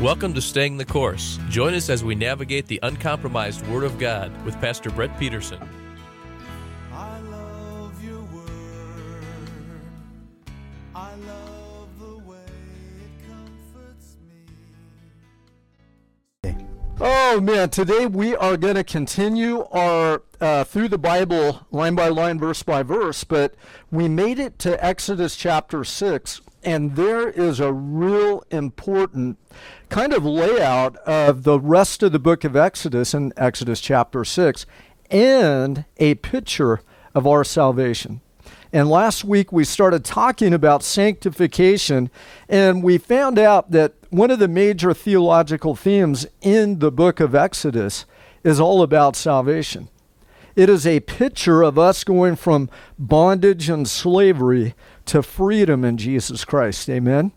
Welcome to Staying the Course. Join us as we navigate the uncompromised Word of God with Pastor Brett Peterson. I love your Word. I love the way it comforts me. Oh man, today we are going to continue our through the Bible, line by line, verse by verse, but we made it to Exodus chapter 6. And there is a real important kind of layout of the rest of the book of Exodus in Exodus chapter 6 and a picture of our salvation. And last week we started talking about sanctification, and we found out that one of the major theological themes in the book of Exodus is all about salvation. It is a picture of us going from bondage and slavery to freedom in Jesus Christ. Amen?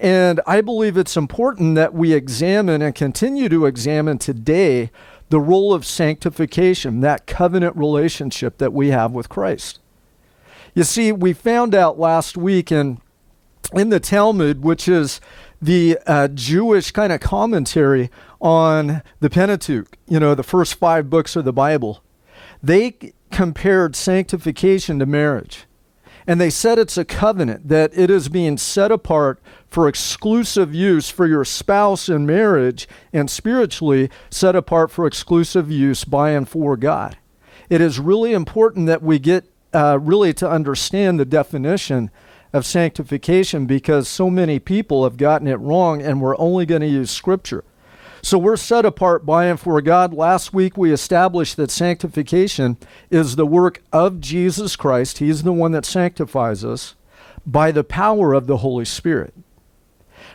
And I believe it's important that we examine and continue to examine today the role of sanctification, that covenant relationship that we have with Christ. You see, we found out last week in the Talmud, which is the Jewish kind of commentary on the Pentateuch, you know, the first five books of the Bible, they compared sanctification to marriage. And they said it's a covenant, that it is being set apart for exclusive use for your spouse in marriage, and spiritually set apart for exclusive use by and for God. It is really important that we get really to understand the definition of sanctification, because so many people have gotten it wrong, and we're only going to use Scripture. So we're set apart by and for God. Last week we established that sanctification is the work of Jesus Christ. He's the one that sanctifies us by the power of the Holy Spirit.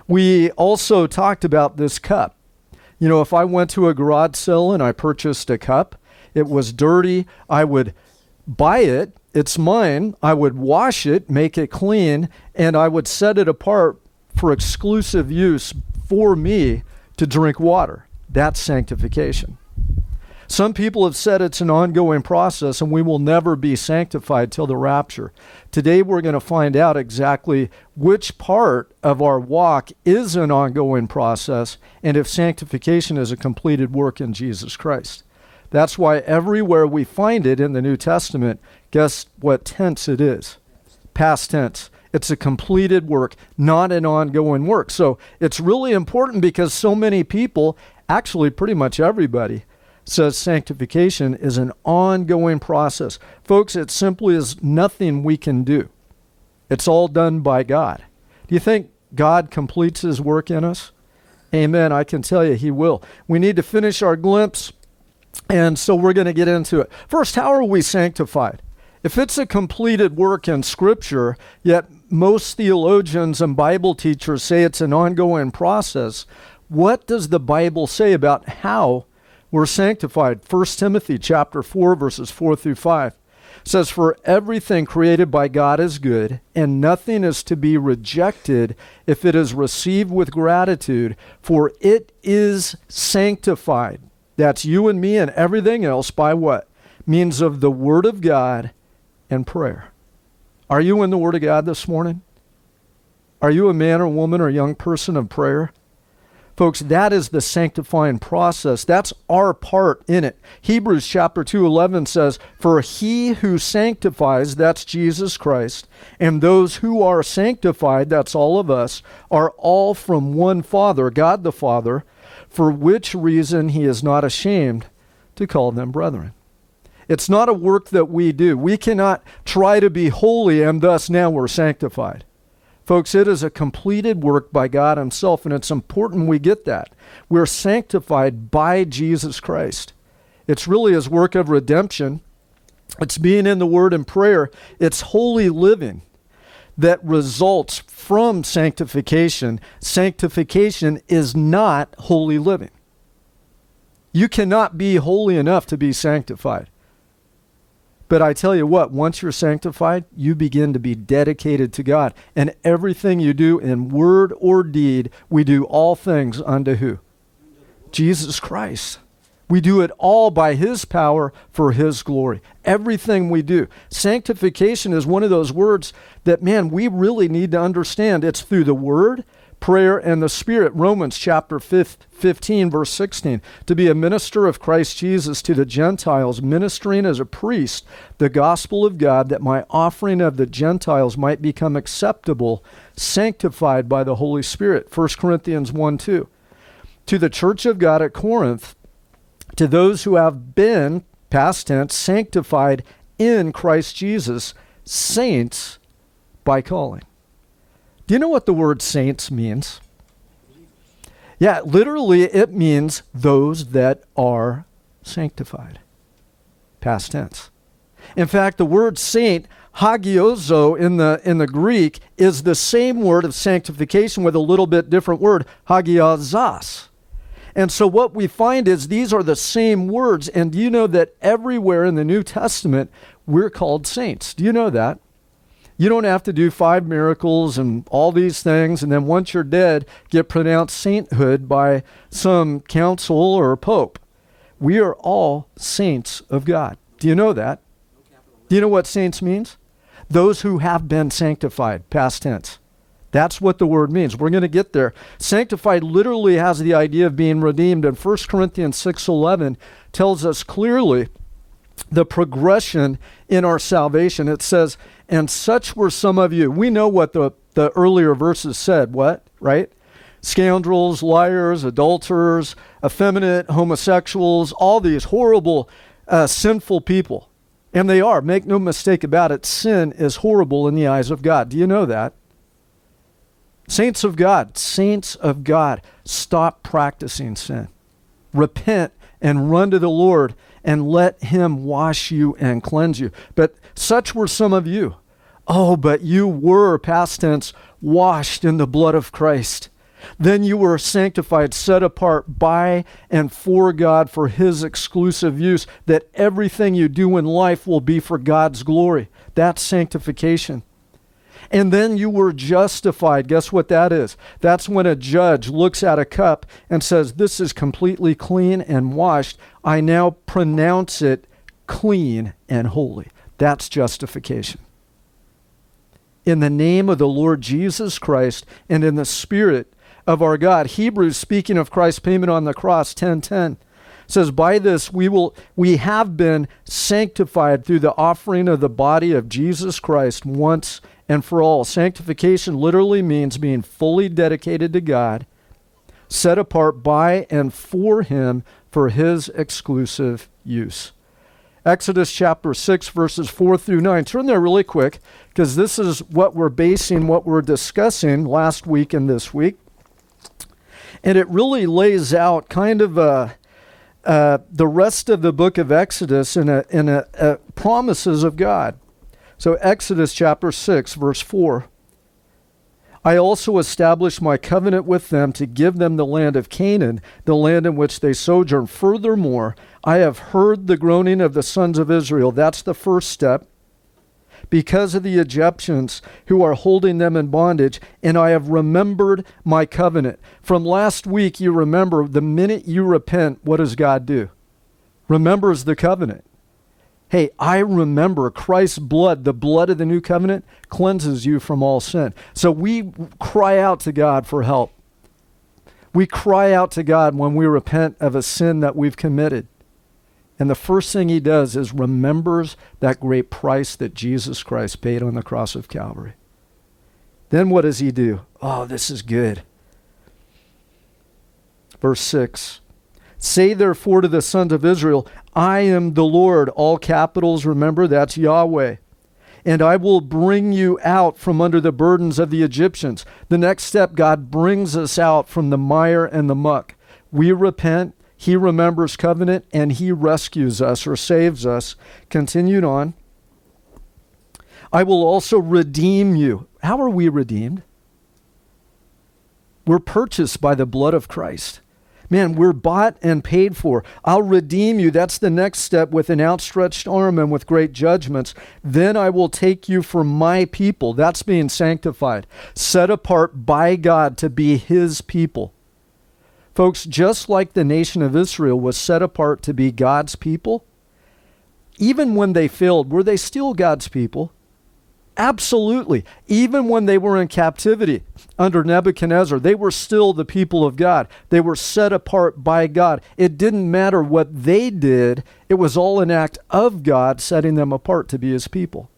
We also talked about this cup. You know, if I went to a garage sale and I purchased a cup, it was dirty, I would buy it, it's mine, I would wash it, make it clean, and I would set it apart for exclusive use for me to drink water. That's sanctification. Some people have said it's an ongoing process and we will never be sanctified till the rapture. Today we're going to find out exactly which part of our walk is an ongoing process, and if sanctification is a completed work in Jesus Christ. That's why everywhere we find it in the New Testament, guess what tense it is? Past tense. It's a completed work, not an ongoing work. So it's really important, because so many people, actually pretty much everybody, says sanctification is an ongoing process. Folks, it simply is nothing we can do. It's all done by God. Do you think God completes His work in us? Amen. I can tell you He will. We need to finish our glimpse, and so we're going to get into it. First, how are we sanctified? If it's a completed work in Scripture, yet most theologians and Bible teachers say it's an ongoing process, what does the Bible say about how we're sanctified? 1 Timothy chapter 4, verses 4 through 5 says, "For everything created by God is good, and nothing is to be rejected if it is received with gratitude, for it is sanctified." That's you and me and everything else by what? Means of the Word of God and prayer. Are you in the Word of God this morning? Are you a man or woman or young person of prayer? Folks, that is the sanctifying process. That's our part in it. Hebrews chapter 2:11 says, "For He who sanctifies," that's Jesus Christ, "and those who are sanctified," that's all of us, "are all from one Father," God the Father, "for which reason He is not ashamed to call them brethren." It's not a work that we do. We cannot try to be holy and thus now we're sanctified. Folks, it is a completed work by God Himself, and it's important we get that. We're sanctified by Jesus Christ. It's really His work of redemption. It's being in the Word and prayer. It's holy living that results from sanctification. Sanctification is not holy living. You cannot be holy enough to be sanctified. But I tell you what, once you're sanctified, you begin to be dedicated to God. And everything you do in word or deed, we do all things unto who? Jesus Christ. We do it all by His power for His glory. Everything we do. Sanctification is one of those words that, man, we really need to understand. It's through the Word, prayer, and the Spirit. Romans chapter 15, verse 16. To be a minister of Christ Jesus to the Gentiles, ministering as a priest the gospel of God, that my offering of the Gentiles might become acceptable, sanctified by the Holy Spirit. 1 Corinthians 1:2. To the church of God at Corinth, to those who have been, past tense, sanctified in Christ Jesus, saints by calling. Do you know what the word saints means? Yeah, literally it means those that are sanctified. Past tense. In fact, the word saint, hagiozo, in the Greek, is the same word of sanctification with a little bit different word, hagiozas. And so what we find is these are the same words, and do you know that everywhere in the New Testament, we're called saints? Do you know that? You don't have to do 5 miracles and all these things, and then once you're dead, get pronounced sainthood by some council or pope. We are all saints of God. Do you know that? Do you know what saints means? Those who have been sanctified, past tense. That's what the word means. We're going to get there. Sanctified literally has the idea of being redeemed, and 1 Corinthians 6:11 tells us clearly the progression in our salvation. It says, and such were some of you. We know what the earlier verses said. What? Right? Scoundrels, liars, adulterers, effeminate, homosexuals, all these horrible, sinful people. And they are. Make no mistake about it. Sin is horrible in the eyes of God. Do you know that? Saints of God, stop practicing sin. Repent and run to the Lord and let Him wash you and cleanse you. But such were some of you. Oh, but you were, past tense, washed in the blood of Christ. Then you were sanctified, set apart by and for God for His exclusive use, that everything you do in life will be for God's glory. That's sanctification. And then you were justified. Guess what that is? That's when a judge looks at a cup and says, this is completely clean and washed. I now pronounce it clean and holy. That's justification. In the name of the Lord Jesus Christ and in the Spirit of our God. Hebrews, speaking of Christ's payment on the cross, 10:10, says, by this we have been sanctified through the offering of the body of Jesus Christ once and for all. Sanctification literally means being fully dedicated to God, set apart by and for Him for His exclusive use. Exodus chapter 6, verses 4 through 9. Turn there really quick, because this is what we're basing, what we're discussing last week and this week. And it really lays out kind of the rest of the book of Exodus in promises of God. So Exodus chapter 6, verse 4. I also established my covenant with them to give them the land of Canaan, the land in which they sojourn. Furthermore, I have heard the groaning of the sons of Israel. That's the first step. Because of the Egyptians who are holding them in bondage, and I have remembered my covenant. From last week, you remember, the minute you repent, what does God do? Remembers the covenant. Hey, I remember Christ's blood, the blood of the new covenant, cleanses you from all sin. So we cry out to God for help. We cry out to God when we repent of a sin that we've committed. And the first thing He does is remembers that great price that Jesus Christ paid on the cross of Calvary. Then what does He do? Oh, this is good. Verse 6. Say therefore to the sons of Israel, I am the Lord, all capitals, remember, that's Yahweh. And I will bring you out from under the burdens of the Egyptians. The next step, God brings us out from the mire and the muck. We repent. He remembers covenant, and He rescues us or saves us. Continued on. I will also redeem you. How are we redeemed? We're purchased by the blood of Christ. Man, we're bought and paid for. I'll redeem you. That's the next step, with an outstretched arm and with great judgments. Then I will take you for my people. That's being sanctified, set apart by God to be His people. Folks, just like the nation of Israel was set apart to be God's people, even when they failed, were they still God's people? Absolutely. Even when they were in captivity under Nebuchadnezzar, they were still the people of God. They were set apart by God. It didn't matter what they did. It was all an act of God setting them apart to be his people.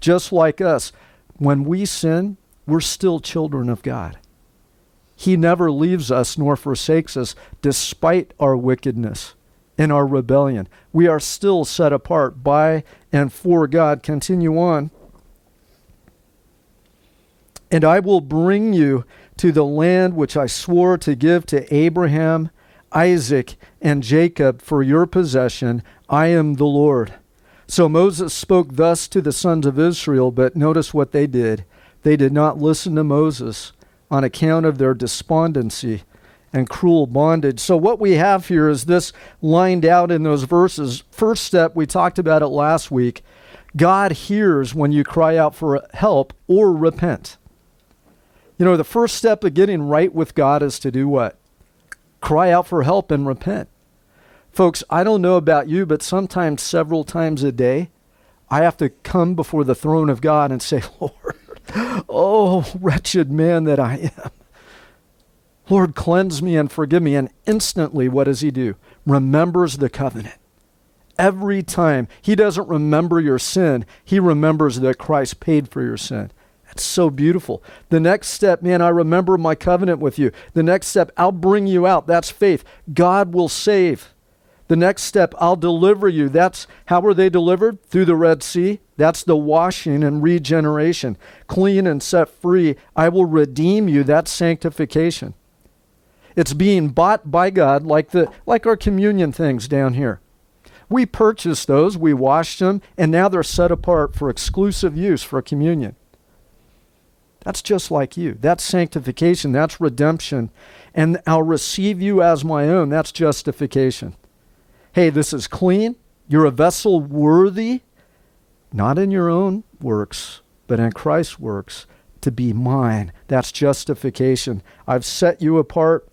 Just like us, when we sin, we're still children of God. He never leaves us nor forsakes us despite our wickedness and our rebellion. We are still set apart by and for God. Continue on. And I will bring you to the land which I swore to give to Abraham, Isaac, and Jacob for your possession. I am the Lord. So Moses spoke thus to the sons of Israel, but notice what they did. They did not listen to Moses on account of their despondency and cruel bondage. So what we have here is this lined out in those verses. First step, we talked about it last week. God hears when you cry out for help or repent. You know, the first step of getting right with God is to do what? Cry out for help and repent. Folks, I don't know about you, but sometimes several times a day, I have to come before the throne of God and say, Lord, oh, wretched man that I am. Lord, cleanse me and forgive me. And instantly, what does he do? Remembers the covenant. Every time. He doesn't remember your sin. He remembers that Christ paid for your sin. So beautiful. The next step, man, I remember my covenant with you. The next step, I'll bring you out. That's faith. God will save. The next step, I'll deliver you. That's how were they delivered? Through the Red Sea. That's the washing and regeneration. Clean and set free. I will redeem you. That's sanctification. It's being bought by God like our communion things down here. We purchased those, we washed them, and now they're set apart for exclusive use for communion. That's just like you. That's sanctification. That's redemption. And I'll receive you as my own. That's justification. Hey, this is clean. You're a vessel worthy, not in your own works, but in Christ's works, to be mine. That's justification. I've set you apart.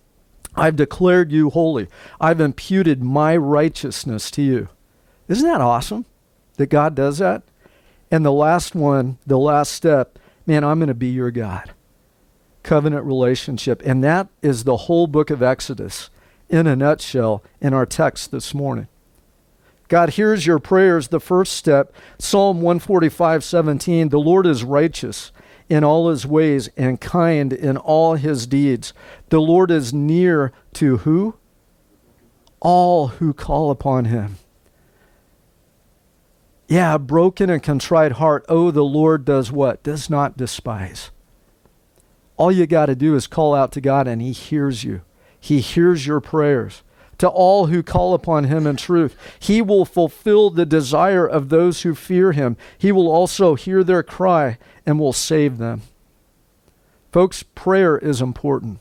I've declared you holy. I've imputed my righteousness to you. Isn't that awesome that God does that? And the last one, the last step, man, I'm going to be your God. Covenant relationship. And that is the whole book of Exodus in a nutshell in our text this morning. God hears your prayers, the first step. Psalm 145:17. The Lord is righteous in all his ways and kind in all his deeds. The Lord is near to who? All who call upon him. Yeah, broken and contrite heart. Oh, the Lord does what? Does not despise. All you got to do is call out to God and he hears you. He hears your prayers. To all who call upon him in truth, he will fulfill the desire of those who fear him. He will also hear their cry and will save them. Folks, prayer is important.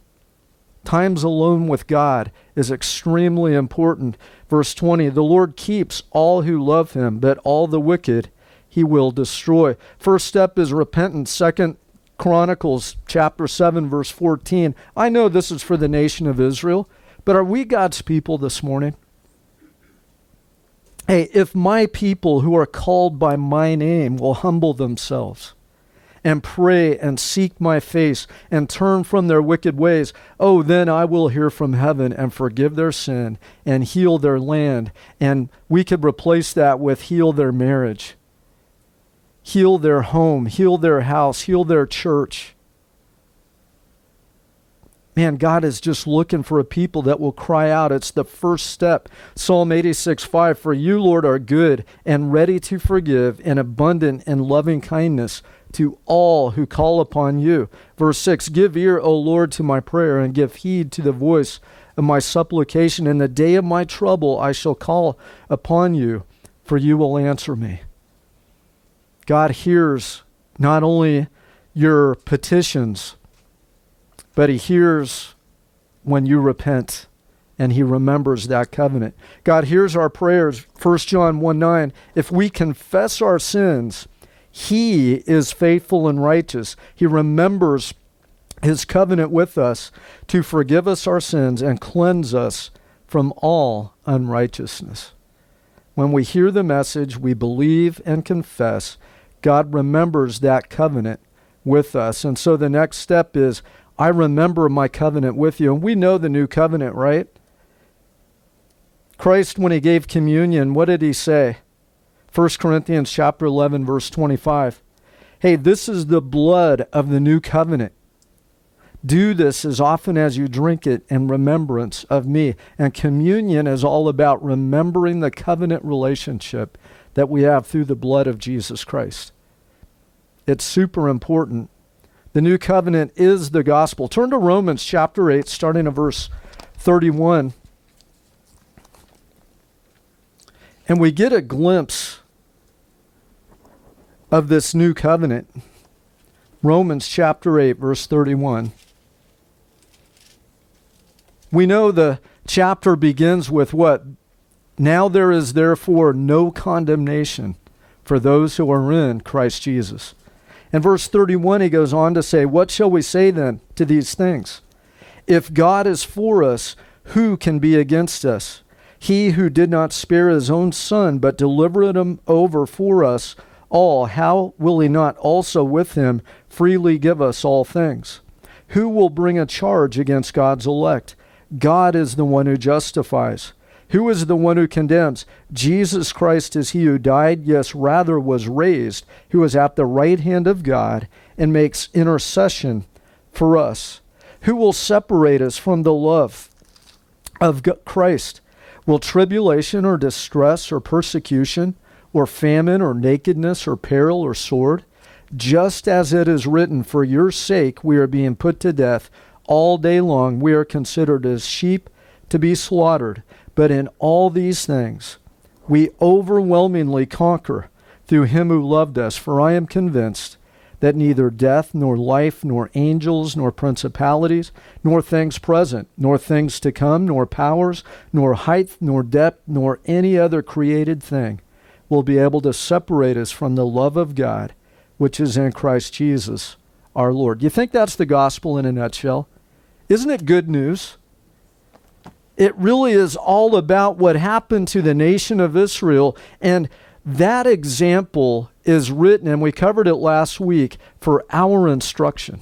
Times alone with God is extremely important. Verse 20, the Lord keeps all who love him, but all the wicked he will destroy. First step is repentance. Second, Chronicles chapter 7, verse 14. I know this is for the nation of Israel, but are we God's people this morning? Hey, if my people who are called by my name will humble themselves and pray and seek my face and turn from their wicked ways, oh, then I will hear from heaven and forgive their sin and heal their land. And we could replace that with heal their marriage, heal their home, heal their house, heal their church. Man, God is just looking for a people that will cry out. It's the first step. Psalm 86:5, for you, Lord, are good and ready to forgive and abundant in loving kindness to all who call upon you. Verse 6, give ear, O Lord, to my prayer and give heed to the voice of my supplication. In the day of my trouble, I shall call upon you, for you will answer me. God hears not only your petitions, but he hears when you repent, and he remembers that covenant. God hears our prayers. 1 John 1:9, if we confess our sins, he is faithful and righteous. He remembers his covenant with us to forgive us our sins and cleanse us from all unrighteousness. When we hear the message, we believe and confess. God remembers that covenant with us. And so the next step is, I remember my covenant with you. And we know the new covenant, right? Christ, when he gave communion, what did he say? 1 Corinthians chapter 11, verse 25. Hey, this is the blood of the new covenant. Do this as often as you drink it in remembrance of me. And communion is all about remembering the covenant relationship that we have through the blood of Jesus Christ. It's super important. The new covenant is the gospel. Turn to Romans chapter 8, starting at verse 31. And we get a glimpse of this new covenant. Romans chapter 8, verse 31. We know the chapter begins with what? Now there is therefore no condemnation for those who are in Christ Jesus. In verse 31, he goes on to say, what shall we say then to these things? If God is for us, who can be against us? He who did not spare his own son, but delivered him over for us all, how will he not also with him freely give us all things? Who will bring a charge against God's elect? God is the one who justifies. Who is the one who condemns? Jesus Christ is he who died, yes, rather was raised, who is at the right hand of God and makes intercession for us. Who will separate us from the love of Christ? Will tribulation or distress or persecution or famine or nakedness or peril or sword? Just as it is written, for your sake we are being put to death all day long. We are considered as sheep to be slaughtered. But in all these things, we overwhelmingly conquer through him who loved us. For I am convinced that neither death, nor life, nor angels, nor principalities, nor things present, nor things to come, nor powers, nor height, nor depth, nor any other created thing will be able to separate us from the love of God, which is in Christ Jesus our Lord. You think that's the gospel in a nutshell? Isn't it good news? It really is all about what happened to the nation of Israel. And that example is written, and we covered it last week, for our instruction.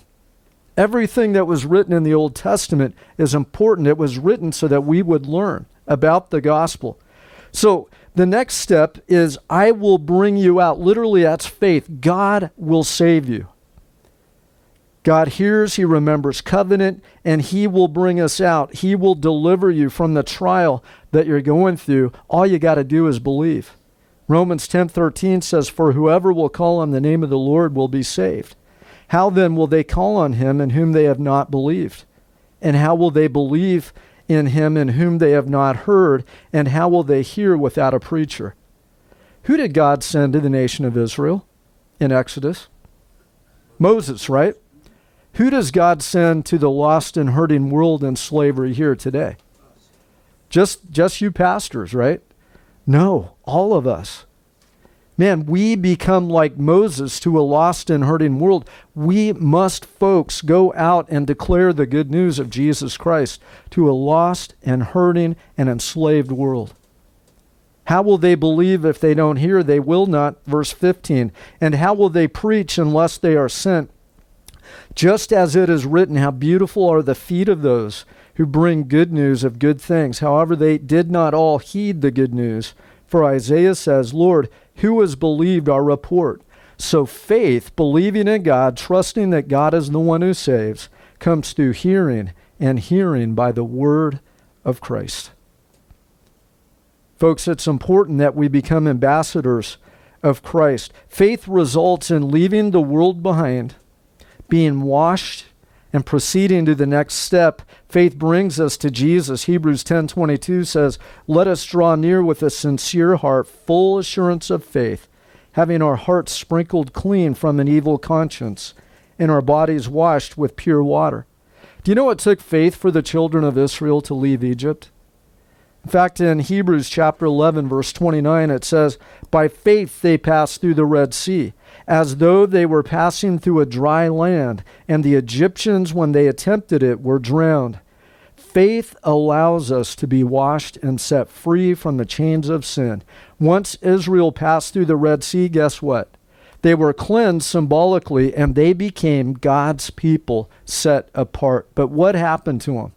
Everything that was written in the Old Testament is important. It was written so that we would learn about the gospel. So the next step is, I will bring you out. Literally, that's faith. God will save you. God hears, he remembers covenant, and he will bring us out. He will deliver you from the trial that you're going through. All you got to do is believe. Romans 10:13 says, for whoever will call on the name of the Lord will be saved. How then will they call on him in whom they have not believed? And how will they believe in him in whom they have not heard? And how will they hear without a preacher? Who did God send to the nation of Israel in Exodus? Moses, right? Who does God send to the lost and hurting world in slavery here today? Just you pastors, right? No, all of us. Man, we become like Moses to a lost and hurting world. We must, folks, go out and declare the good news of Jesus Christ to a lost and hurting and enslaved world. How will they believe if they don't hear? They will not. Verse 15. And how will they preach unless they are sent? Just as it is written, how beautiful are the feet of those who bring good news of good things. However, they did not all heed the good news. For Isaiah says, Lord, who has believed our report? So faith, believing in God, trusting that God is the one who saves, comes through hearing, and hearing by the word of Christ. Folks, it's important that we become ambassadors of Christ. Faith results in leaving the world behind, being washed, and proceeding to the next step. Faith brings us to Jesus. Hebrews 10:22 says, let us draw near with a sincere heart, full assurance of faith, having our hearts sprinkled clean from an evil conscience, and our bodies washed with pure water. Do you know it took faith for the children of Israel to leave Egypt? In fact, in Hebrews chapter 11, verse 29, it says, by faith they passed through the Red Sea, as though they were passing through a dry land, and the Egyptians, when they attempted it, were drowned. Faith allows us to be washed and set free from the chains of sin. Once Israel passed through the Red Sea, guess what? They were cleansed symbolically, and they became God's people set apart. But what happened to them?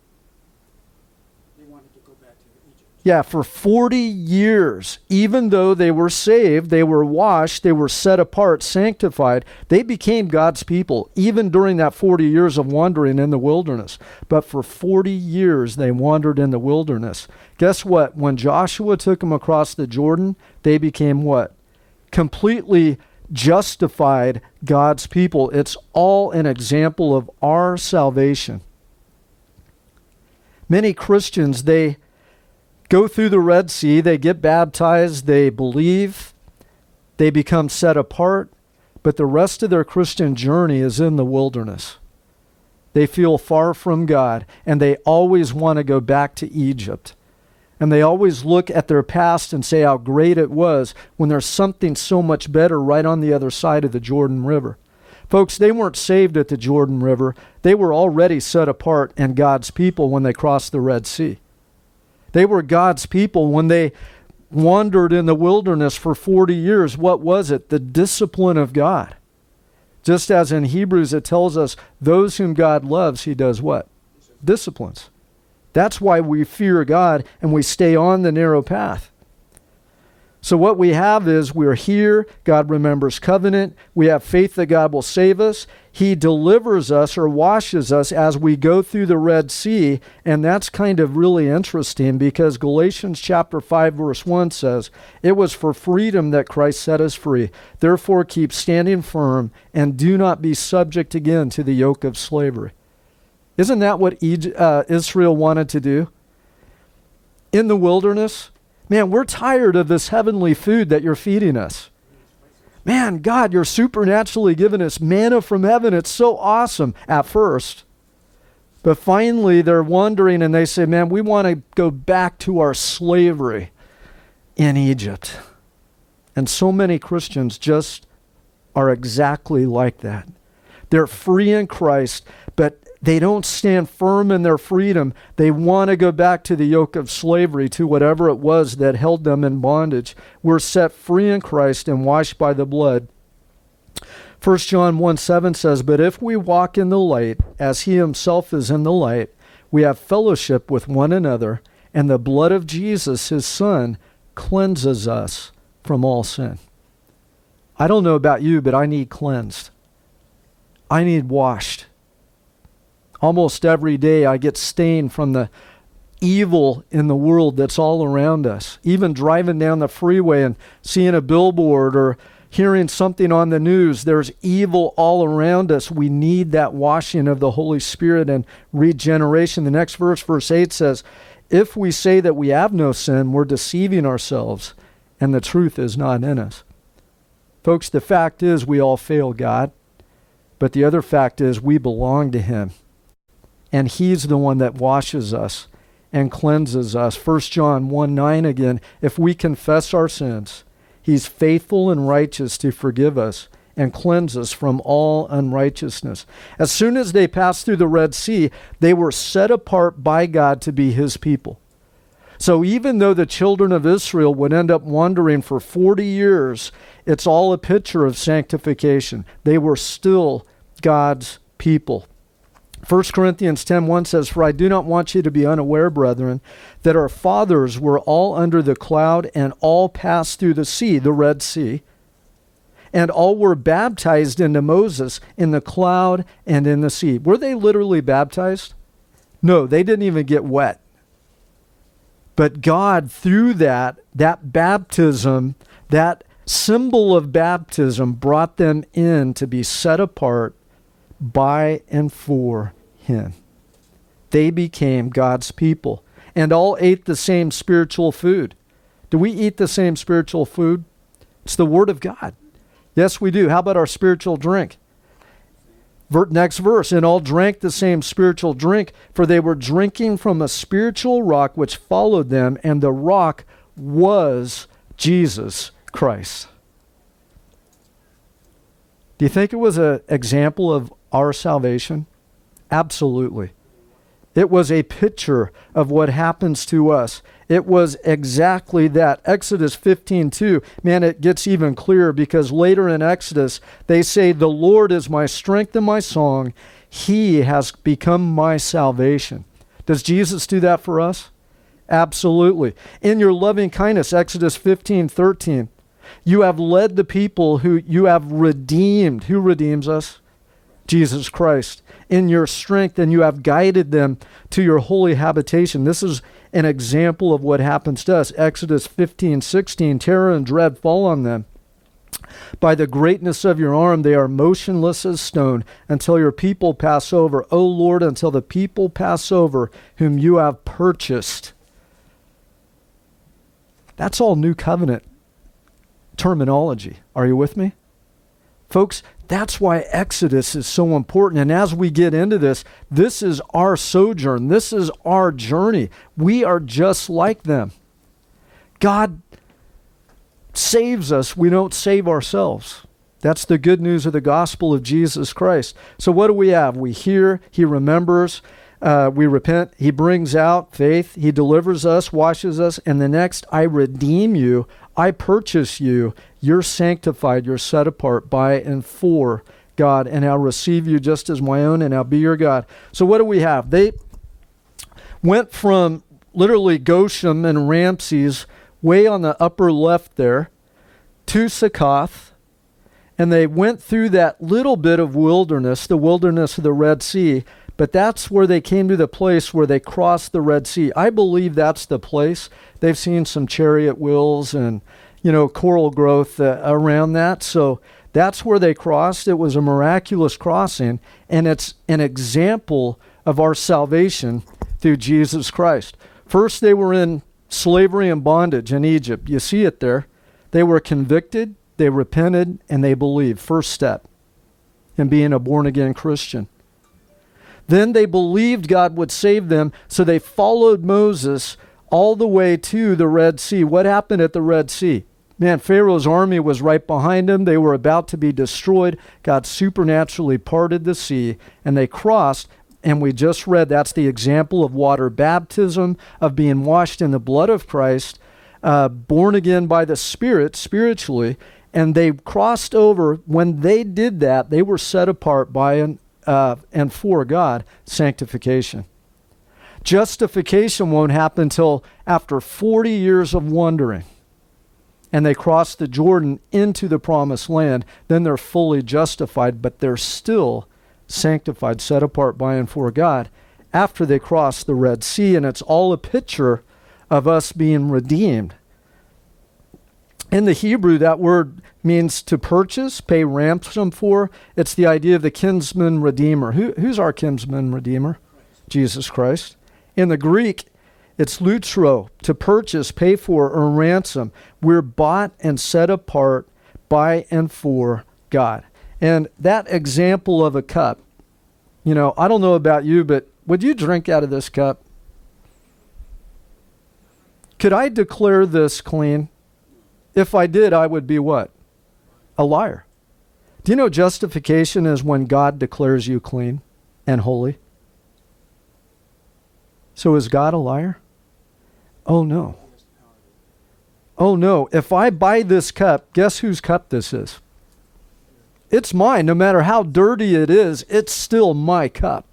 They wanted to go back to Egypt. Yeah, for 40 years, even though they were saved, they were washed, they were set apart, sanctified, they became God's people, even during that 40 years of wandering in the wilderness. But for 40 years, they wandered in the wilderness. Guess what? When Joshua took them across the Jordan, they became what? Completely justified God's people. It's all an example of our salvation. Many Christians, they go through the Red Sea, they get baptized, they believe, they become set apart, but the rest of their Christian journey is in the wilderness. They feel far from God, and they always want to go back to Egypt. And they always look at their past and say how great it was when there's something so much better right on the other side of the Jordan River. Folks, they weren't saved at the Jordan River. They were already set apart and God's people when they crossed the Red Sea. They were God's people when they wandered in the wilderness for 40 years. What was it? The discipline of God. Just as in Hebrews it tells us, those whom God loves, he does what? Disciplines. That's why we fear God and we stay on the narrow path. So what we have is we're here. God remembers covenant. We have faith that God will save us. He delivers us or washes us as we go through the Red Sea. And that's kind of really interesting because Galatians chapter 5 verse 1 says, "It was for freedom that Christ set us free. Therefore keep standing firm and do not be subject again to the yoke of slavery." Isn't that what Israel wanted to do? In the wilderness? Man, we're tired of this heavenly food that you're feeding us. Man, God, you're supernaturally giving us manna from heaven. It's so awesome at first. But finally, they're wandering and they say, man, we want to go back to our slavery in Egypt. And so many Christians just are exactly like that. They're free in Christ, but they don't stand firm in their freedom. They want to go back to the yoke of slavery, to whatever it was that held them in bondage. We're set free in Christ and washed by the blood. 1 John 1:7 says, "But if we walk in the light, as he himself is in the light, we have fellowship with one another, and the blood of Jesus, his son, cleanses us from all sin." I don't know about you, but I need cleansed. I need washed. Almost every day I get stained from the evil in the world that's all around us. Even driving down the freeway and seeing a billboard or hearing something on the news, there's evil all around us. We need that washing of the Holy Spirit and regeneration. The next verse, verse 8 says, "If we say that we have no sin, we're deceiving ourselves, and the truth is not in us." Folks, the fact is we all fail God, but the other fact is we belong to him. And he's the one that washes us and cleanses us. 1 John 1:9 again, "If we confess our sins, he's faithful and righteous to forgive us and cleanse us from all unrighteousness." As soon as they passed through the Red Sea, they were set apart by God to be his people. So even though the children of Israel would end up wandering for 40 years, it's all a picture of sanctification. They were still God's people. 1 Corinthians 10:1 says, "For I do not want you to be unaware, brethren, that our fathers were all under the cloud and all passed through the sea," the Red Sea, "and all were baptized into Moses in the cloud and in the sea." Were they literally baptized? No, they didn't even get wet. But God, through that baptism, that symbol of baptism, brought them in to be set apart by and for him. They became God's people and all ate the same spiritual food. Do we eat the same spiritual food? It's the word of God. Yes, we do. How about our spiritual drink? Next verse, "And all drank the same spiritual drink, for they were drinking from a spiritual rock which followed them, and the rock was Jesus Christ." Do you think it was an example of our salvation? Absolutely. It was a picture of what happens to us. It was exactly that. Exodus 15:2, man, it gets even clearer, because later in Exodus, they say, "The Lord is my strength and my song. He has become my salvation." Does Jesus do that for us? Absolutely. In your loving kindness, Exodus 15:13, you have led the people who you have redeemed. Who redeems us? Jesus Christ. In your strength, and you have guided them to your holy habitation. This is an example of what happens to us. Exodus 15:16, terror and dread fall on them. By the greatness of your arm, they are motionless as stone until your people pass over. O Lord, until the people pass over whom you have purchased. That's all New Covenant terminology. Are you with me? Folks, that's why Exodus is so important. And as we get into this, this is our sojourn. This is our journey. We are just like them. God saves us. We don't save ourselves. That's the good news of the gospel of Jesus Christ. So what do we have? We hear, he remembers, we repent, he brings out faith, he delivers us, washes us, and the next, I redeem you, I purchase you, you're sanctified, you're set apart by and for God, and I'll receive you just as my own, and I'll be your God. So what do we have? They went from literally Goshen and Ramses, way on the upper left there, to Succoth, and they went through that little bit of wilderness, the wilderness of the Red Sea, but that's where they came to the place where they crossed the Red Sea. I believe that's the place. They've seen some chariot wheels and, you know, coral growth around that. So that's where they crossed. It was a miraculous crossing, and it's an example of our salvation through Jesus Christ. First, they were in slavery and bondage in Egypt. You see it there. They were convicted, they repented, and they believed. First step in being a born-again Christian. Then they believed God would save them, so they followed Moses all the way to the Red Sea. What happened at the Red Sea? Man, Pharaoh's army was right behind them. They were about to be destroyed. God supernaturally parted the sea, and they crossed, and we just read that's the example of water baptism, of being washed in the blood of Christ, born again by the Spirit, spiritually, and they crossed over. When they did that, they were set apart by and for God, sanctification. Justification won't happen till after 40 years of wandering, and they cross the Jordan into the promised land. Then they're fully justified, but they're still sanctified, set apart by and for God after they cross the Red Sea, and it's all a picture of us being redeemed. In the Hebrew, that word means to purchase, pay ransom for. It's the idea of the kinsman redeemer. Who's our kinsman redeemer? Jesus Christ. In the Greek, it's lutro, to purchase, pay for, or ransom. We're bought and set apart by and for God. And that example of a cup, you know, I don't know about you, but would you drink out of this cup? Could I declare this clean? If I did, I would be what? A liar. Do you know justification is when God declares you clean and holy? So is God a liar? Oh, no. Oh, no. If I buy this cup, guess whose cup this is? It's mine. No matter how dirty it is, it's still my cup.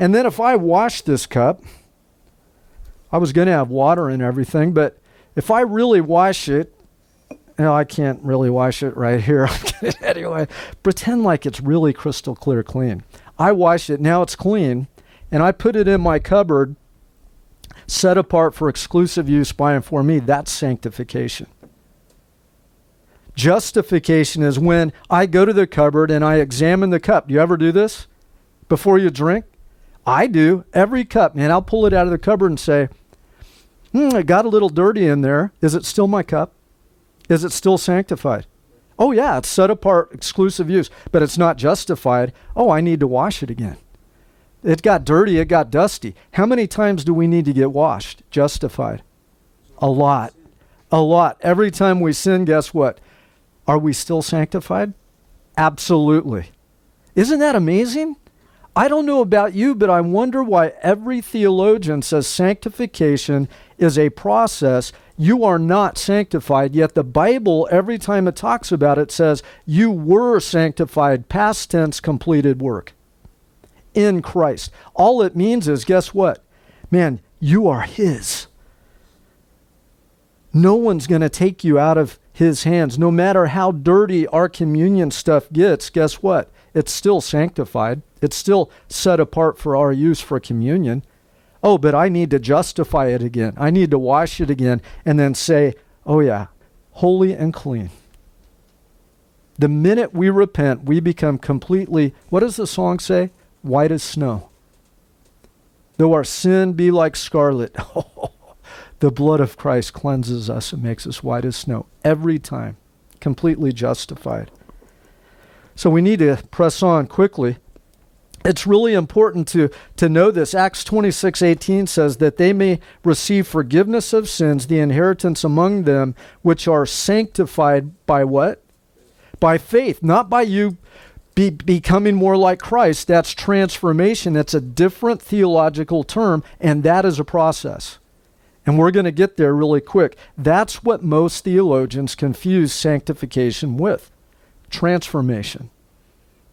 And then if I wash this cup, I was going to have water and everything, but if I really wash it, no, I can't really wash it right here. Anyway, pretend like it's really crystal clear clean. I wash it, now it's clean, and I put it in my cupboard, set apart for exclusive use by and for me. That's sanctification. Justification is when I go to the cupboard and I examine the cup. Do you ever do this before you drink? I do. Every cup, man, I'll pull it out of the cupboard and say, it got a little dirty in there. Is it still my cup? Is it still sanctified? Oh, yeah, it's set apart, exclusive use, but it's not justified. Oh, I need to wash it again. It got dirty. It got dusty. How many times do we need to get washed, justified? A lot. A lot. Every time we sin, guess what? Are we still sanctified? Absolutely. Isn't that amazing? I don't know about you, but I wonder why every theologian says sanctification is a process. You are not sanctified, yet the Bible, every time it talks about it, says you were sanctified, past tense, completed work in Christ. All it means is, guess what? Man, you are His. No one's going to take you out of His hands. No matter how dirty our communion stuff gets, guess what? It's still sanctified. It's still set apart for our use for communion. Oh, but I need to justify it again. I need to wash it again and then say, oh yeah, holy and clean. The minute we repent, we become completely, what does the song say? White as snow. Though our sin be like scarlet, the blood of Christ cleanses us and makes us white as snow every time, completely justified. So we need to press on quickly. It's really important to know this. Acts 26:18 says that they may receive forgiveness of sins, the inheritance among them, which are sanctified by what? By faith, not by you becoming more like Christ. That's transformation. That's a different theological term, and that is a process. And we're going to get there really quick. That's what most theologians confuse sanctification with. Transformation.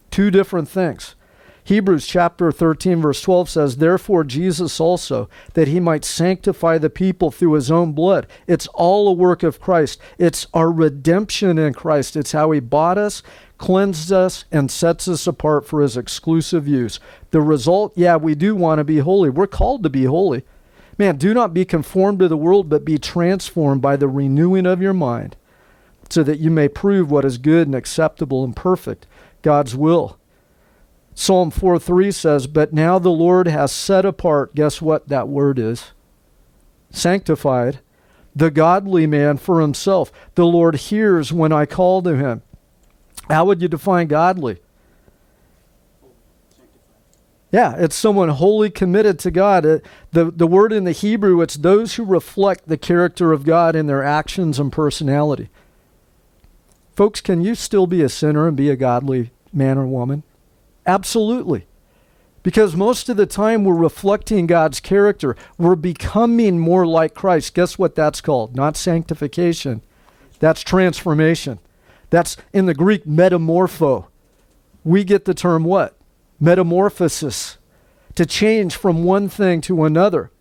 Two different things. Hebrews chapter 13 verse 12 says, therefore Jesus also, that he might sanctify the people through his own blood. It's all a work of Christ. It's our redemption in Christ. It's how he bought us, cleansed us, and sets us apart for his exclusive use. The result, yeah, we do want to be holy. We're called to be holy. Man, do not be conformed to the world, but be transformed by the renewing of your mind, so that you may prove what is good and acceptable and perfect, God's will. Psalm 4:3 says, but now the Lord has set apart, guess what that word is? Sanctified, the godly man for himself. The Lord hears when I call to him. How would you define godly? Yeah, it's someone wholly committed to God. The word in the Hebrew, it's those who reflect the character of God in their actions and personality. Folks, can you still be a sinner and be a godly man or woman? Absolutely. Because most of the time we're reflecting God's character. We're becoming more like Christ. Guess what that's called? Not sanctification. That's transformation. That's in the Greek metamorpho. We get the term what? Metamorphosis. To change from one thing to another.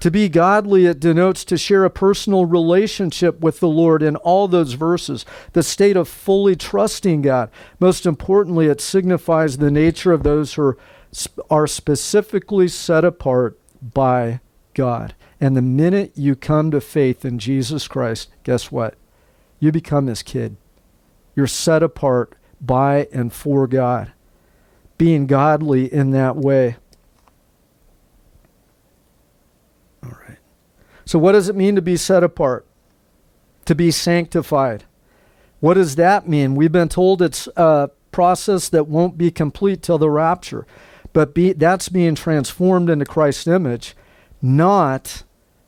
To be godly, it denotes to share a personal relationship with the Lord in all those verses, the state of fully trusting God. Most importantly, it signifies the nature of those who are specifically set apart by God. And the minute you come to faith in Jesus Christ, guess what? You become his kid. You're set apart by and for God. Being godly in that way. So what does it mean to be set apart? To be sanctified? What does that mean? We've been told it's a process that won't be complete till the rapture. But that's being transformed into Christ's image, not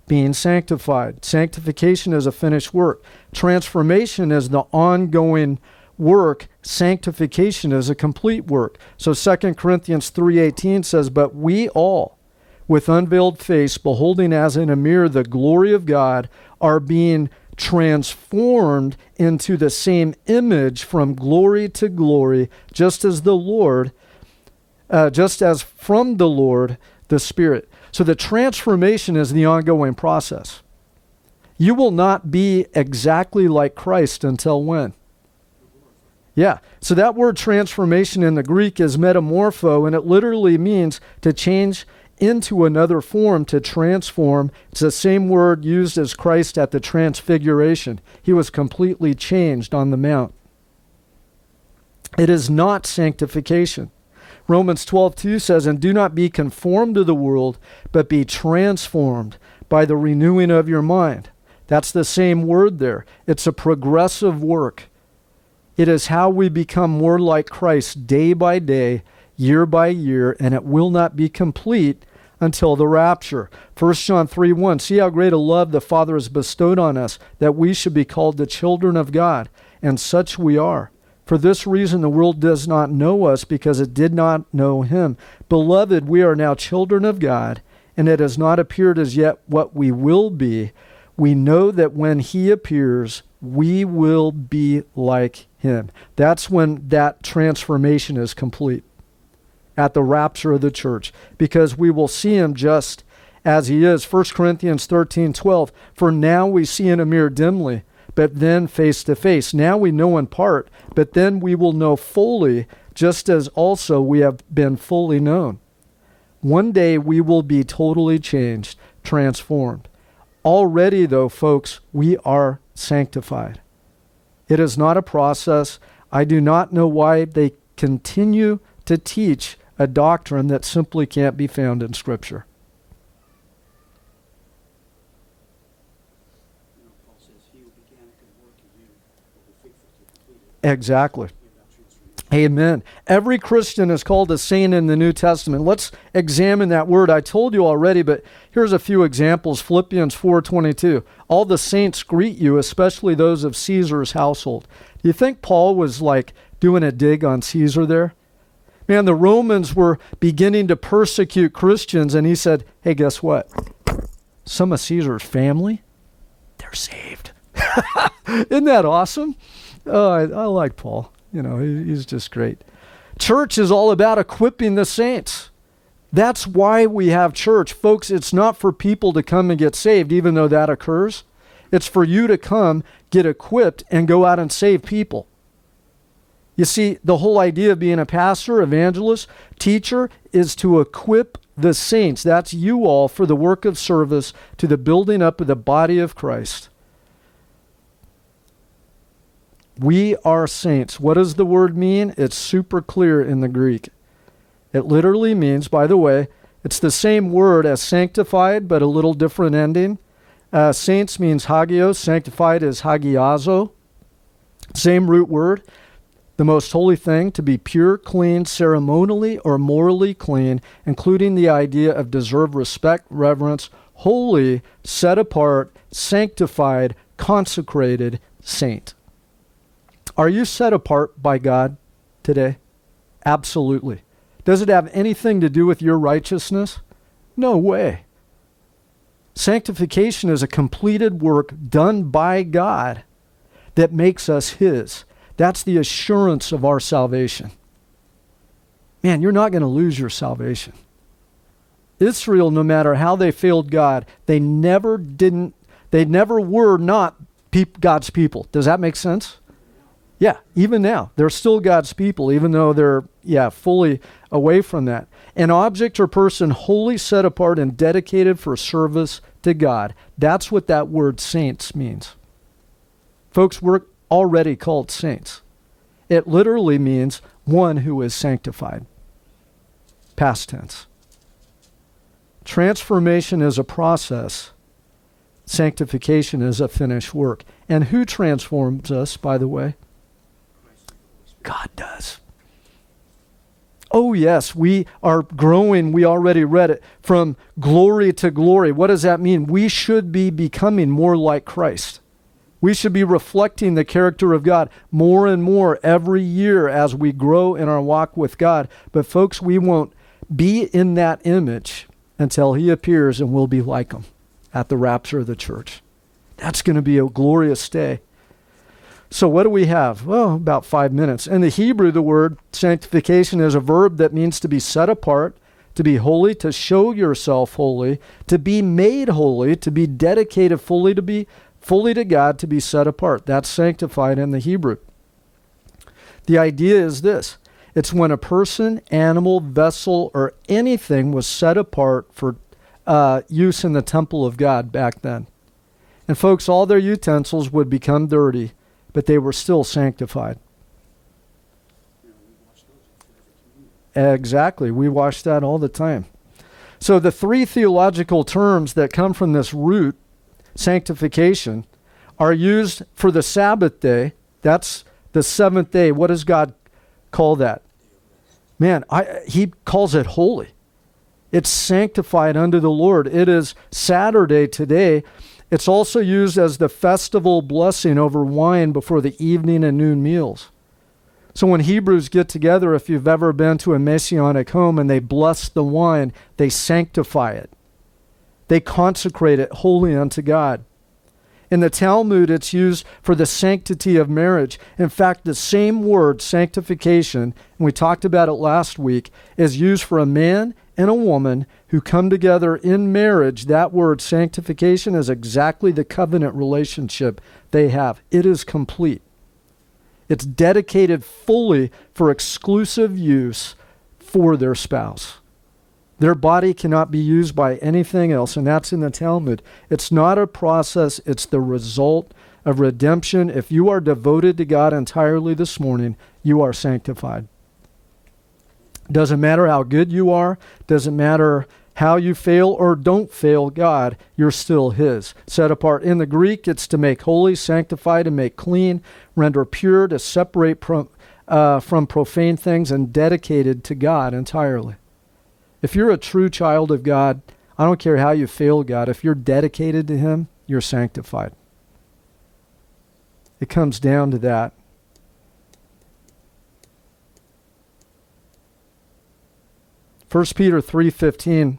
being sanctified. Sanctification is a finished work. Transformation is the ongoing work. Sanctification is a complete work. So 2 Corinthians 3:18 says, but we all, with unveiled face, beholding as in a mirror the glory of God, are being transformed into the same image from glory to glory, just as from the Lord, the Spirit. So the transformation is the ongoing process. You will not be exactly like Christ until when? Yeah, so that word transformation in the Greek is metamorpho, and it literally means to change into another form, to transform. It's the same word used as Christ at the transfiguration. He was completely changed on the mount. It is not sanctification. Romans 12:2 says, and do not be conformed to the world, but be transformed by the renewing of your mind. That's the same word there. It's a progressive work. It is how we become more like Christ day by day, year by year, and it will not be complete until the rapture. 1 John 3:1, see how great a love the Father has bestowed on us, that we should be called the children of God, and such we are. For this reason, the world does not know us because it did not know him. Beloved, we are now children of God, and it has not appeared as yet what we will be. We know that when he appears, we will be like him. That's when that transformation is complete at the rapture of the church, because we will see him just as he is. 1 Corinthians 13:12, for now we see in a mirror dimly, but then face to face. Now we know in part, but then we will know fully, just as also we have been fully known. One day we will be totally changed, transformed. Already though, folks, we are sanctified. It is not a process. I do not know why they continue to teach a doctrine that simply can't be found in Scripture. Exactly. Amen. Every Christian is called a saint in the New Testament. Let's examine that word. I told you already, but here's a few examples. Philippians 4:22. All the saints greet you, especially those of Caesar's household. Do you think Paul was like doing a dig on Caesar there? Man, the Romans were beginning to persecute Christians, and he said, hey, guess what? Some of Caesar's family, they're saved. Isn't that awesome? Oh, I like Paul. You know, he's just great. Church is all about equipping the saints. That's why we have church. Folks, it's not for people to come and get saved, even though that occurs. It's for you to come, get equipped, and go out and save people. You see, the whole idea of being a pastor, evangelist, teacher is to equip the saints. That's you all for the work of service to the building up of the body of Christ. We are saints. What does the word mean? It's super clear in the Greek. It literally means, by the way, it's the same word as sanctified, but a little different ending. Saints means hagios. Sanctified is hagiazo. Same root word. The most holy thing, to be pure, clean, ceremonially or morally clean, including the idea of deserved respect, reverence, holy, set apart, sanctified, consecrated, saint. Are you set apart by God today? Absolutely. Does it have anything to do with your righteousness? No way. Sanctification is a completed work done by God that makes us his. That's the assurance of our salvation. Man, you're not going to lose your salvation. Israel, no matter how they failed God, they never were not God's people. Does that make sense? Yeah, even now, they're still God's people, even though they're, fully away from that. An object or person wholly set apart and dedicated for service to God. That's what that word saints means. Folks, we're already called saints. It literally means one who is sanctified. Past tense. Transformation is a process. Sanctification is a finished work. And who transforms us, by the way? God does. Oh yes, we are growing. We already read it. From glory to glory. What does that mean? We should be becoming more like Christ. We should be reflecting the character of God more and more every year as we grow in our walk with God. But folks, we won't be in that image until he appears, and we'll be like him at the rapture of the church. That's going to be a glorious day. So what do we have? Well, about 5 minutes. In the Hebrew, the word sanctification is a verb that means to be set apart, to be holy, to show yourself holy, to be made holy, to be dedicated fully, to be fully to God, to be set apart. That's sanctified in the Hebrew. The idea is this. It's when a person, animal, vessel, or anything was set apart for use in the temple of God back then. And folks, all their utensils would become dirty, but they were still sanctified. Exactly. We watch that all the time. So the three theological terms that come from this root, sanctification, are used for the Sabbath day. That's the seventh day. What does God call that? Man, he calls it holy. It's sanctified unto the Lord. It is Saturday today. It's also used as the festival blessing over wine before the evening and noon meals. So when Hebrews get together, if you've ever been to a Messianic home and they bless the wine, they sanctify it. They consecrate it wholly unto God. In the Talmud, it's used for the sanctity of marriage. In fact, the same word, sanctification, and we talked about it last week, is used for a man and a woman who come together in marriage. That word, sanctification, is exactly the covenant relationship they have. It is complete. It's dedicated fully for exclusive use for their spouse. Their body cannot be used by anything else, and that's in the Talmud. It's not a process, it's the result of redemption. If you are devoted to God entirely this morning, you are sanctified. Doesn't matter how good you are, doesn't matter how you fail or don't fail God, you're still His. Set apart. In the Greek, it's to make holy, sanctify, to make clean, render pure, to separate from profane things, and dedicated to God entirely. If you're a true child of God, I don't care how you fail God, if you're dedicated to Him, you're sanctified. It comes down to that. First Peter 3:15,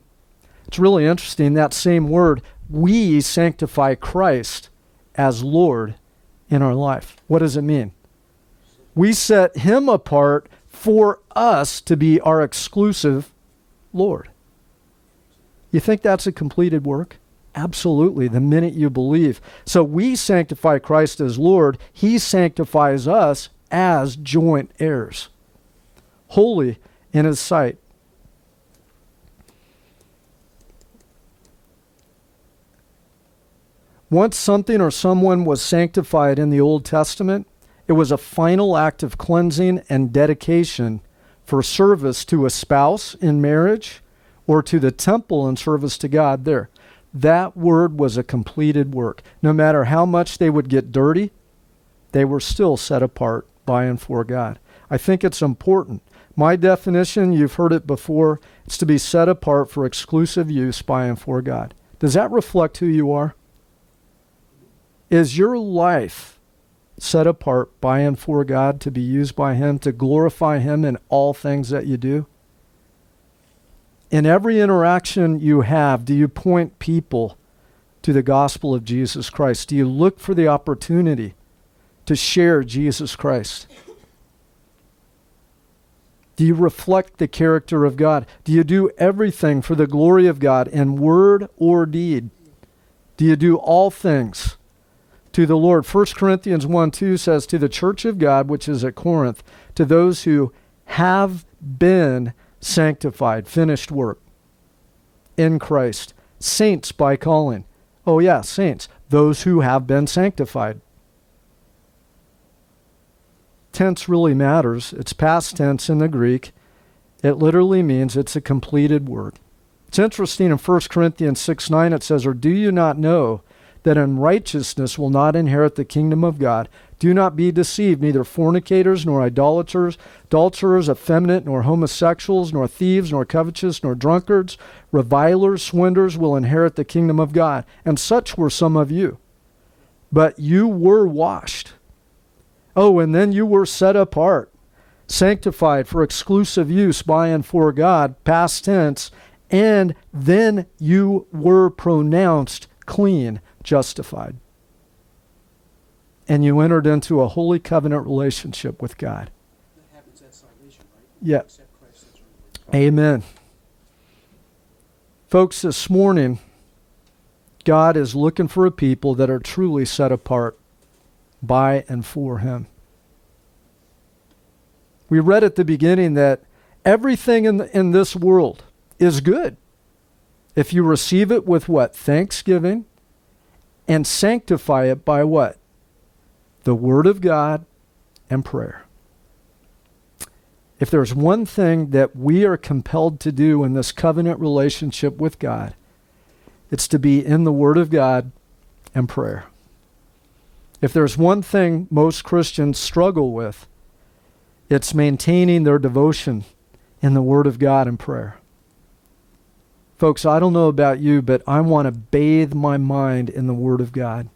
it's really interesting, that same word, we sanctify Christ as Lord in our life. What does it mean? We set Him apart for us to be our exclusive Lord. You think that's a completed work? Absolutely, the minute you believe. So we sanctify Christ as Lord. He sanctifies us as joint heirs, holy in His sight. Once something or someone was sanctified in the Old Testament, it was a final act of cleansing and dedication for service to a spouse in marriage or to the temple in service to God there. That word was a completed work. No matter how much they would get dirty, they were still set apart by and for God. I think it's important. My definition, you've heard it before, it's to be set apart for exclusive use by and for God. Does that reflect who you are? Is your life set apart by and for God to be used by Him, to glorify Him in all things that you do? In every interaction you have, do you point people to the gospel of Jesus Christ? Do you look for the opportunity to share Jesus Christ? Do you reflect the character of God? Do you do everything for the glory of God in word or deed? Do you do all things to the Lord? 1 Corinthians 1:2 says, to the church of God, which is at Corinth, to those who have been sanctified, finished work, in Christ, saints by calling. Oh yeah, saints, those who have been sanctified. Tense really matters. It's past tense in the Greek. It literally means it's a completed work. It's interesting in 1 Corinthians 6:9 it says, or do you not know that unrighteousness will not inherit the kingdom of God? Do not be deceived, neither fornicators, nor idolaters, adulterers, effeminate, nor homosexuals, nor thieves, nor covetous, nor drunkards, revilers, swindlers will inherit the kingdom of God. And such were some of you. But you were washed. Oh, and then you were set apart, sanctified for exclusive use by and for God, past tense, and then you were pronounced clean, justified, and you entered into a holy covenant relationship with God. That happens at salvation, right? Yeah. Amen. Folks, this morning, God is looking for a people that are truly set apart by and for Him. We read at the beginning that everything in this world is good if you receive it with what? Thanksgiving. And sanctify it by what? The Word of God and prayer. If there's one thing that we are compelled to do in this covenant relationship with God, it's to be in the Word of God and prayer. If there's one thing most Christians struggle with, it's maintaining their devotion in the Word of God and prayer. Folks, I don't know about you, but I want to bathe my mind in the Word of God.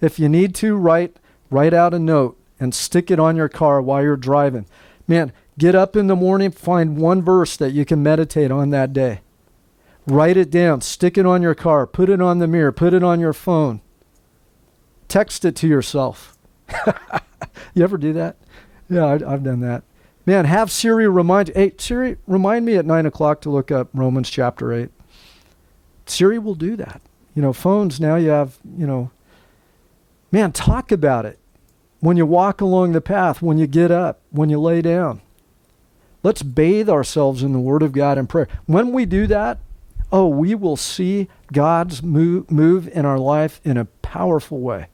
If you need to, write out a note and stick it on your car while you're driving. Man, get up in the morning, find one verse that you can meditate on that day. Write it down, stick it on your car, put it on the mirror, put it on your phone. Text it to yourself. You ever do that? Yeah, I've done that. Man, have Siri remind, hey, Siri, remind me at 9 o'clock to look up Romans chapter 8. Siri will do that. You know, phones now you have, you know. Man, talk about it. When you walk along the path, when you get up, when you lay down. Let's bathe ourselves in the Word of God in prayer. When we do that, oh, we will see God's move in our life in a powerful way.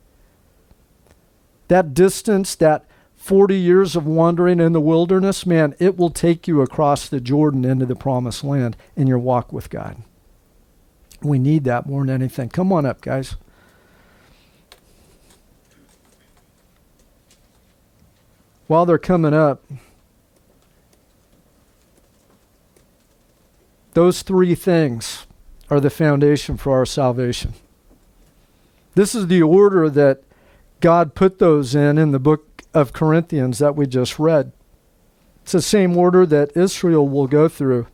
That distance, that 40 years of wandering in the wilderness, man, it will take you across the Jordan into the promised land in your walk with God. We need that more than anything. Come on up, guys. While they're coming up, those three things are the foundation for our salvation. This is the order that God put those in the book of Corinthians that we just read. It's the same order that Israel will go through.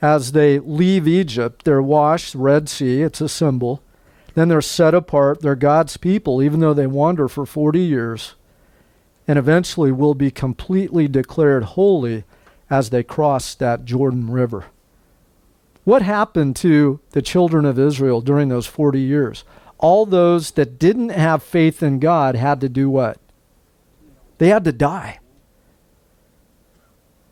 As they leave Egypt, they're washed, Red Sea, it's a symbol. Then they're set apart, they're God's people, even though they wander for 40 years. And eventually will be completely declared holy as they cross that Jordan River. What happened to the children of Israel during those 40 years? All those that didn't have faith in God had to do what? They had to die.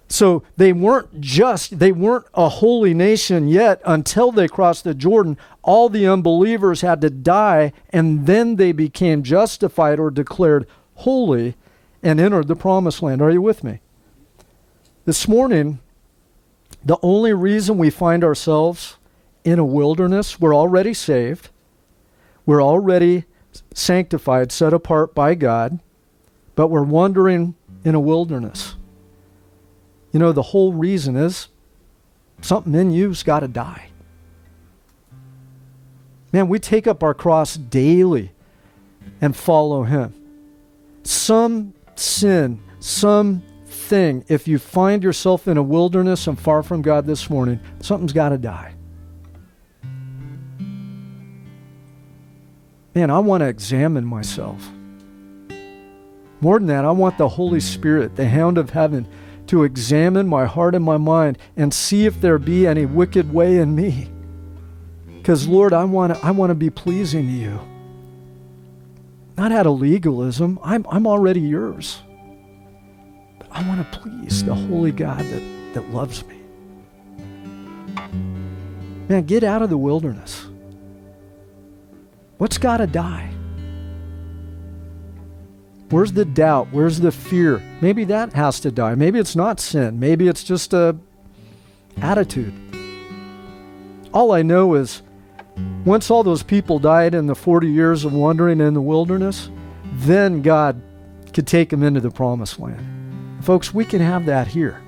So they weren't a holy nation yet until they crossed the Jordan. All the unbelievers had to die, and then they became justified or declared holy and entered the promised land. Are you with me? This morning, the only reason we find ourselves in a wilderness, we're already saved. We're already sanctified, set apart by God, but we're wandering in a wilderness. You know, the whole reason is something in you's got to die. Man, we take up our cross daily and follow Him. Some sin, some thing, if you find yourself in a wilderness and far from God this morning, something's got to die. Man, I want to examine myself. More than that, I want the Holy Spirit, the hound of heaven, to examine my heart and my mind and see if there be any wicked way in me. Because, Lord, I want to be pleasing to you. Not out of legalism. I'm already yours. But I want to please the holy God that loves me. Man, get out of the wilderness. What's got to die? Where's the doubt? Where's the fear? Maybe that has to die. Maybe it's not sin. Maybe it's just an attitude. All I know is once all those people died in the 40 years of wandering in the wilderness, then God could take them into the promised land. Folks, we can have that here.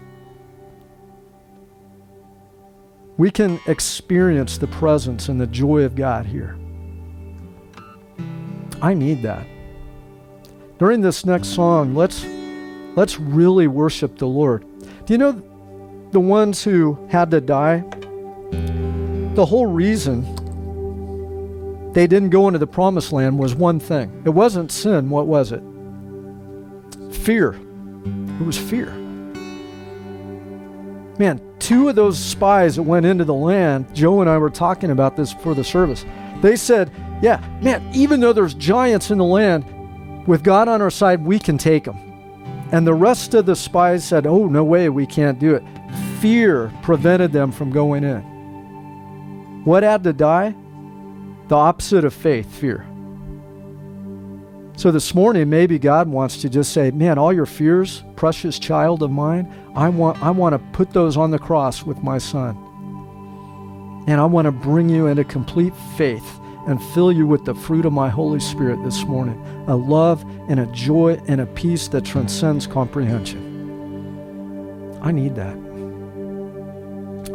We can experience the presence and the joy of God here. I need that. During this next song, let's really worship the Lord. Do you know the ones who had to die? The whole reason they didn't go into the promised land was one thing. It wasn't sin. What was it? Fear. It was fear. Man, two of those spies that went into the land, Joe and I were talking about this before the service. They said, yeah, man, even though there's giants in the land, with God on our side, we can take them. And the rest of the spies said, oh, no way, we can't do it. Fear prevented them from going in. What had to die? The opposite of faith, fear. So this morning, maybe God wants to just say, man, all your fears, precious child of mine, I want to put those on the cross with my son. And I want to bring you into complete faith and fill you with the fruit of my Holy Spirit this morning, a love and a joy and a peace that transcends comprehension. I need that.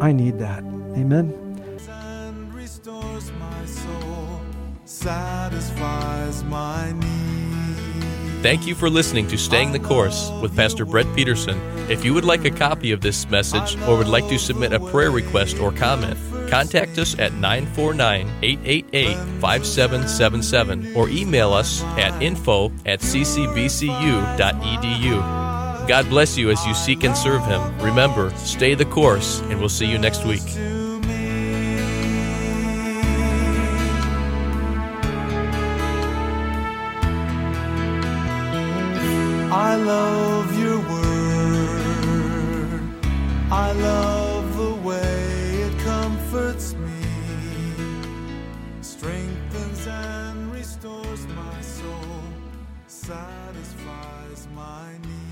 I need that. Amen. And restores my soul, satisfies my need. Thank you for listening to Staying the Course with Pastor Brett Peterson. If you would like a copy of this message or would like to submit a prayer request or comment, contact us at 949-888-5777 or email us at info@ccbcu.edu. God bless you as you seek and serve Him. Remember, stay the course, and we'll see you next week. I love your word, I love the way it comforts me, strengthens and restores my soul, satisfies my need.